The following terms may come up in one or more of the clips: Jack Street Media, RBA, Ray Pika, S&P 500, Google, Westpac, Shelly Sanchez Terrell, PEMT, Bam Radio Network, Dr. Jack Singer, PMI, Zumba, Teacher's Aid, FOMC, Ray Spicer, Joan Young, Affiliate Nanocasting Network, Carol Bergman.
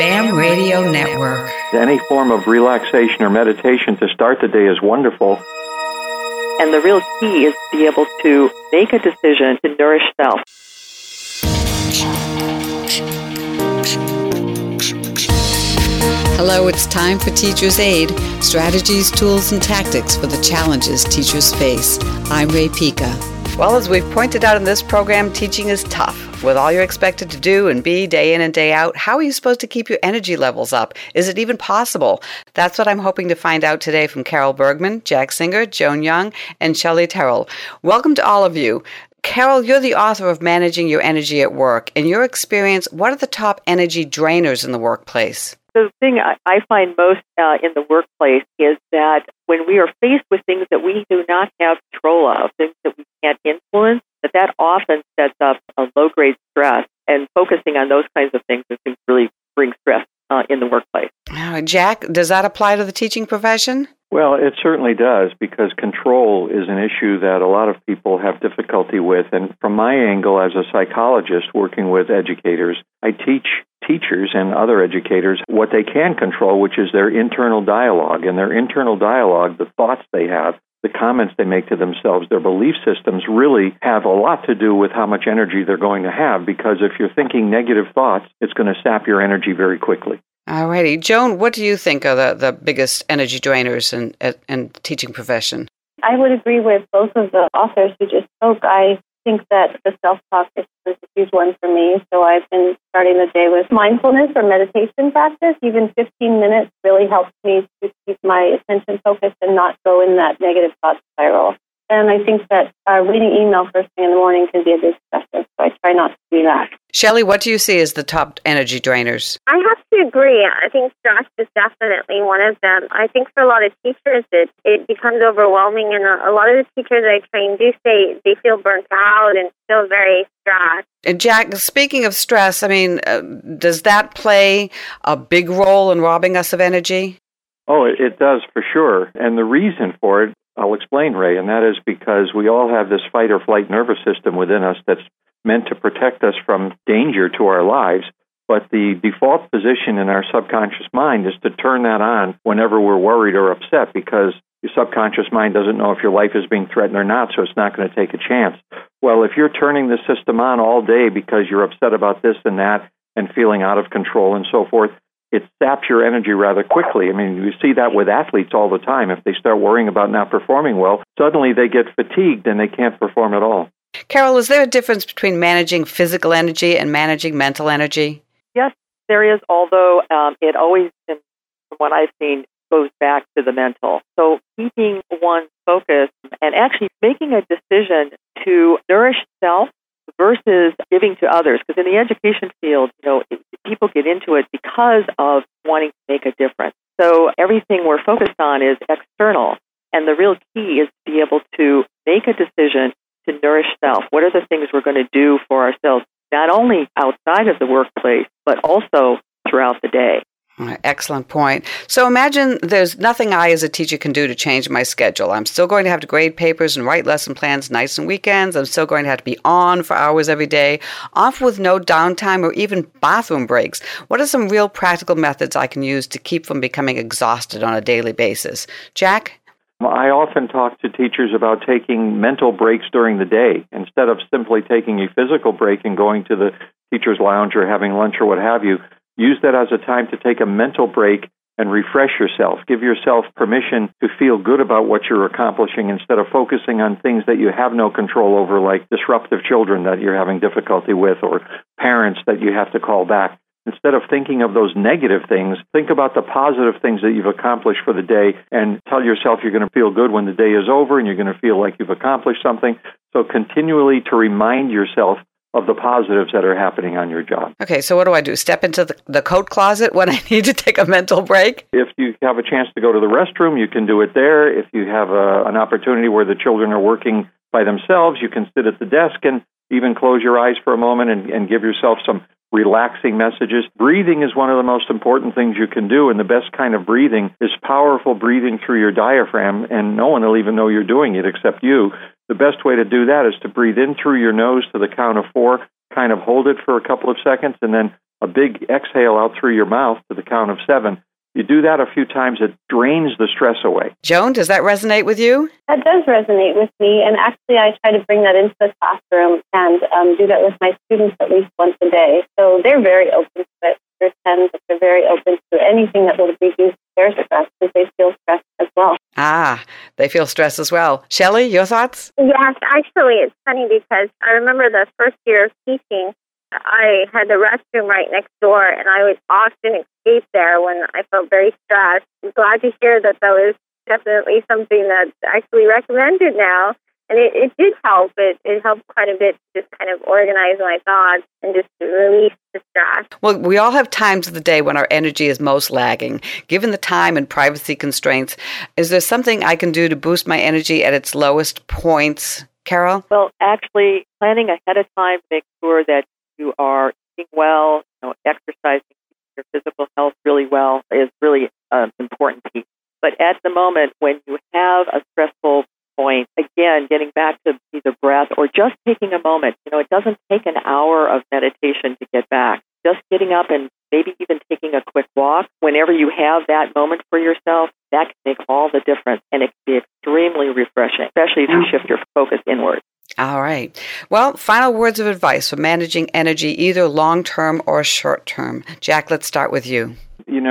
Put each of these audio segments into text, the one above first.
Bam Radio Network. Any form of relaxation or meditation to start the day is wonderful. And the real key is to be able to make a decision to nourish self. Hello, it's time for Teacher's Aid, strategies, tools, and tactics for the challenges teachers face. I'm Ray Pika. Well, as we've pointed out in this program, teaching is tough. With all you're expected to do and be day in and day out, how are you supposed to keep your energy levels up? Is it even possible? That's what I'm hoping to find out today from Carol Bergman, Jack Singer, Joan Young, and Shelly Terrell. Welcome to all of you. Carol, you're the author of Managing Your Energy at Work. In your experience, what are the top energy drainers in the workplace? The thing I find most in the workplace is that when we are faced with things that we do not have control of, things that we can't influence, that often sets up a low-grade stress, and focusing on those kinds of things can really bring stress in the workplace. Jack, does that apply to the teaching profession? Well, it certainly does, because control is an issue that a lot of people have difficulty with. And from my angle as a psychologist working with educators, I teach teachers and other educators what they can control, which is their internal dialogue. And their internal dialogue, the thoughts they have, the comments they make to themselves, their belief systems really have a lot to do with how much energy they're going to have, because if you're thinking negative thoughts, it's going to sap your energy very quickly. All righty. Joan, what do you think are the biggest energy drainers in the teaching profession? I would agree with both of the authors who just spoke. I think that the self-talk is a huge one for me, so I've been starting the day with mindfulness or meditation practice. Even 15 minutes really helps me to keep my attention focused and not go in that negative thought spiral. And I think that reading email first thing in the morning can be a big stressor, so I try not to do that. Shelly, what do you see as the top energy drainers? I have to agree. I think stress is definitely one of them. I think for a lot of teachers, it becomes overwhelming, and a lot of the teachers I train do say they feel burnt out and feel very stressed. And Jack, speaking of stress, I mean, does that play a big role in robbing us of energy? Oh, it does for sure. And the reason for it, I'll explain, Ray, and that is because we all have this fight or flight nervous system within us that's meant to protect us from danger to our lives, but the default position in our subconscious mind is to turn that on whenever we're worried or upset, because your subconscious mind doesn't know if your life is being threatened or not, so it's not going to take a chance. Well, if you're turning the system on all day because you're upset about this and that and feeling out of control and so forth, it saps your energy rather quickly. I mean, you see that with athletes all the time. If they start worrying about not performing well, suddenly they get fatigued and they can't perform at all. Carol, is there a difference between managing physical energy and managing mental energy? Yes, there is, although it always, from what I've seen, goes back to the mental. So keeping one's focus and actually making a decision to nourish self versus giving to others, because in the education field, people get into it because of wanting to make a difference. So everything we're focused on is external, and the real key is to be able to make a decision to nourish self. What are the things we're going to do for ourselves, not only outside of the workplace, but also throughout the day? Excellent point. So imagine there's nothing I as a teacher can do to change my schedule. I'm still going to have to grade papers and write lesson plans nights and weekends. I'm still going to have to be on for hours every day, off with no downtime or even bathroom breaks. What are some real practical methods I can use to keep from becoming exhausted on a daily basis? Jack? I often talk to teachers about taking mental breaks during the day instead of simply taking a physical break and going to the teacher's lounge or having lunch or what have you. Use that as a time to take a mental break and refresh yourself. Give yourself permission to feel good about what you're accomplishing instead of focusing on things that you have no control over, like disruptive children that you're having difficulty with or parents that you have to call back. Instead of thinking of those negative things, think about the positive things that you've accomplished for the day and tell yourself you're going to feel good when the day is over and you're going to feel like you've accomplished something. So continually to remind yourself of the positives that are happening on your job. Okay, so what do I do? Step into the coat closet when I need to take a mental break? If you have a chance to go to the restroom, you can do it there. If you have an opportunity where the children are working by themselves, you can sit at the desk and even close your eyes for a moment and give yourself some relaxing messages. Breathing is one of the most important things you can do, and the best kind of breathing is powerful breathing through your diaphragm, and no one will even know you're doing it except you. The best way to do that is to breathe in through your nose to the count of 4, kind of hold it for a couple of seconds, and then a big exhale out through your mouth to the count of 7. You do that a few times, it drains the stress away. Joan, does that resonate with you? That does resonate with me, and actually I try to bring that into the classroom and do that with my students at least once a day. So they're very open to it. They're 10, but they're very open to anything that will reduce their stress because they feel stressed as well. Ah, they feel stressed as well. Shelly, your thoughts? Yes, actually it's funny because I remember the first year of teaching, I had the restroom right next door, and I would often escape there when I felt very stressed. I'm glad to hear that that was definitely something that's actually recommended now, and it did help. It helped quite a bit to just kind of organize my thoughts and just release the stress. Well, we all have times of the day when our energy is most lagging. Given the time and privacy constraints, is there something I can do to boost my energy at its lowest points, Carol? Well, actually, planning ahead of time, make sure that you are eating well, exercising, your physical health really well is really an important piece. But at the moment, when you have a stressful point, again, getting back to either breath or just taking a moment, it doesn't take an hour of meditation to get back. Just getting up and maybe even taking a quick walk, whenever you have that moment for yourself, that can make all the difference, and it can be extremely refreshing, especially if you shift your focus inward. All right. Well, final words of advice for managing energy, either long-term or short-term. Jack, let's start with you.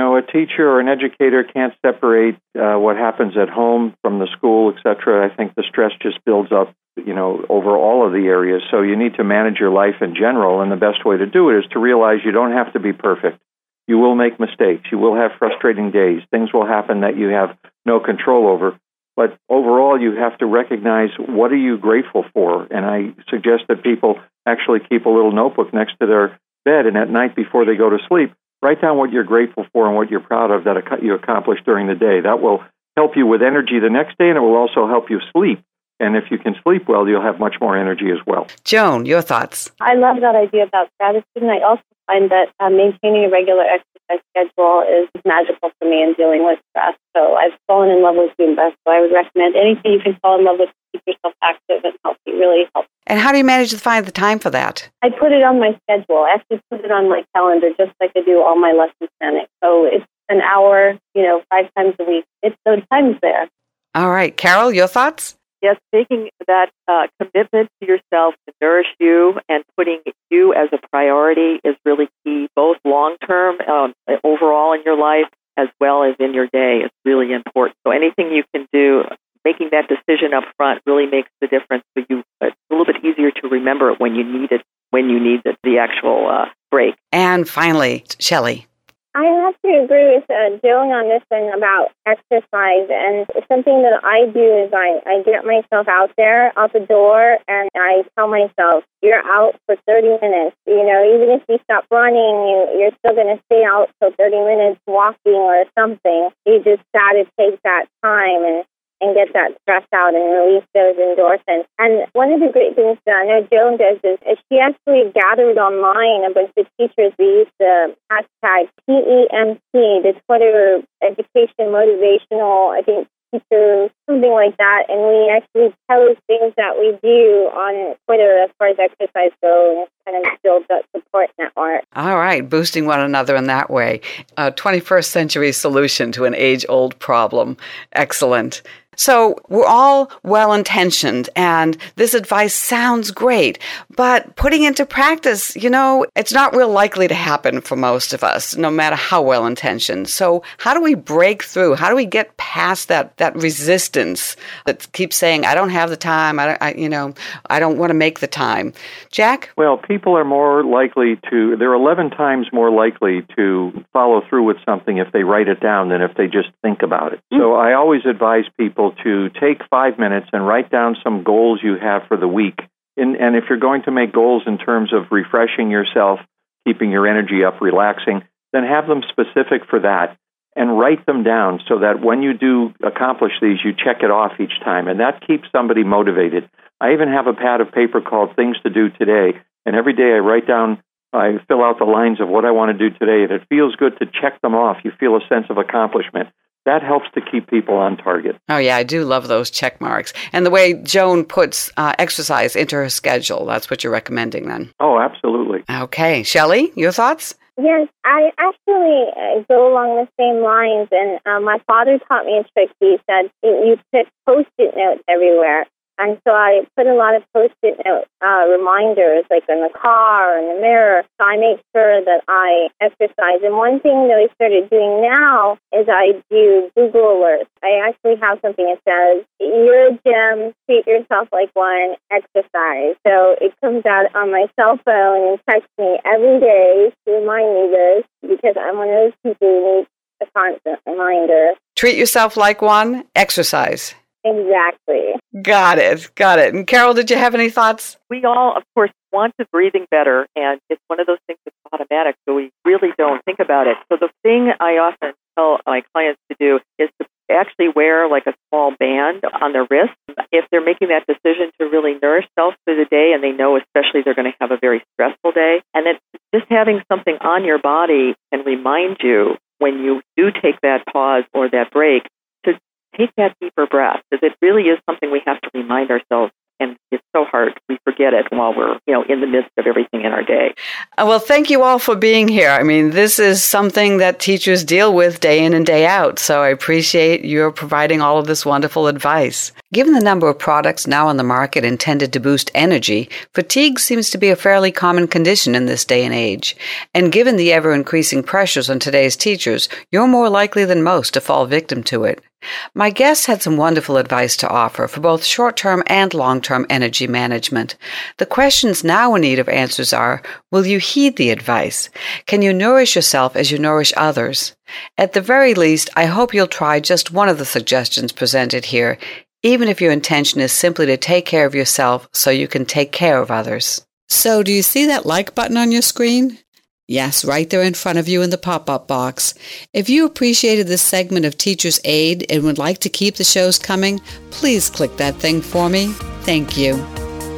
A teacher or an educator can't separate what happens at home from the school, et cetera. I think the stress just builds up, over all of the areas. So you need to manage your life in general, and the best way to do it is to realize you don't have to be perfect. You will make mistakes. You will have frustrating days. Things will happen that you have no control over. But overall, you have to recognize what are you grateful for. And I suggest that people actually keep a little notebook next to their bed, and at night before they go to sleep, write down what you're grateful for and what you're proud of that you accomplished during the day. That will help you with energy the next day, and it will also help you sleep. And if you can sleep well, you'll have much more energy as well. Joan, your thoughts? I love that idea about gratitude, and I also find that maintaining a regular exercise schedule is magical for me in dealing with stress. So I've fallen in love with Zumba, so I would recommend anything you can fall in love with to keep yourself active and healthy really helps. And how do you manage to find the time for that? I put it on my schedule. I actually put it on my calendar just like I do all my lesson planning. So it's an hour, 5 times a week. It's those times there. All right. Carol, your thoughts? Yes, making that commitment to yourself to nourish you and putting you as a priority is really key, both long-term, overall in your life, as well as in your day is really important. So anything you can do, making that decision up front really makes the difference for you. It's a little bit easier to remember it when you need it, the actual break. And finally, Shelly. I have to agree with Joan on this thing about exercise, and something that I do is I get myself out there, out the door, and I tell myself, you're out for 30 minutes. Even if you stop running, you're still going to stay out till 30 minutes walking or something. You just got to take that time and get that stress out and release those endorphins. And one of the great things that I know Joan does is she actually gathered online a bunch of teachers. We used the hashtag PEMT, the Twitter education motivational, I think, teacher, something like that. And we actually post things that we do on Twitter as far as exercise goes, and kind of build that support network. All right, boosting one another in that way. A 21st century solution to an age-old problem. Excellent. So we're all well-intentioned, and this advice sounds great, but putting into practice, it's not real likely to happen for most of us, no matter how well-intentioned. So how do we break through? How do we get past that resistance that keeps saying, I don't have the time, I don't want to make the time? Jack? Well, people are they're 11 times more likely to follow through with something if they write it down than if they just think about it. So I always advise people to take 5 minutes and write down some goals you have for the week. And if you're going to make goals in terms of refreshing yourself, keeping your energy up, relaxing, then have them specific for that and write them down so that when you do accomplish these, you check it off each time. And that keeps somebody motivated. I even have a pad of paper called Things to Do Today. And every day I fill out the lines of what I want to do today. And it feels good to check them off. You feel a sense of accomplishment. That helps to keep people on target. Oh, yeah, I do love those check marks. And the way Joan puts exercise into her schedule, that's what you're recommending then? Oh, absolutely. Okay. Shelly, your thoughts? Yes, I actually go along the same lines, and my father taught me a trick. He said you put Post-it notes everywhere, and so I put a lot of Post-it note reminders, like in the car, in the mirror, so I make sure that I exercise. And one thing that I started doing now is I do Google alerts. I actually have something that says, you're a gym, treat yourself like one, exercise. So it comes out on my cell phone and texts me every day to remind me this, because I'm one of those people who needs a constant reminder. Treat yourself like one, exercise. Exactly. Got it. And Carol, did you have any thoughts? We all, of course, want to breathing better, and it's one of those things that's automatic, so we really don't think about it. So the thing I often tell my clients to do is to actually wear like a small band on their wrist. If they're making that decision to really nourish self through the day, and they know especially they're going to have a very stressful day, and that just having something on your body can remind you when you do take that pause or that break, take that deeper breath, because it really is something we have to remind ourselves, and it's so hard. We forget it while we're, in the midst of everything in our day. Well, thank you all for being here. I mean, this is something that teachers deal with day in and day out, so I appreciate your providing all of this wonderful advice. Given the number of products now on the market intended to boost energy, fatigue seems to be a fairly common condition in this day and age. And given the ever-increasing pressures on today's teachers, you're more likely than most to fall victim to it. My guests had some wonderful advice to offer for both short-term and long-term energy management. The questions now in need of answers are, will you heed the advice? Can you nourish yourself as you nourish others? At the very least, I hope you'll try just one of the suggestions presented here, even if your intention is simply to take care of yourself so you can take care of others. So, do you see that like button on your screen? Yes, right there in front of you in the pop-up box. If you appreciated this segment of Teacher's Aid and would like to keep the shows coming, please click that thing for me. Thank you.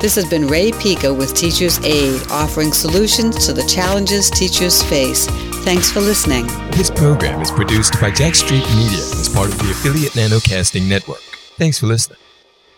This has been Ray Pika with Teacher's Aid, offering solutions to the challenges teachers face. Thanks for listening. This program is produced by Jack Street Media as part of the Affiliate Nanocasting Network. Thanks for listening.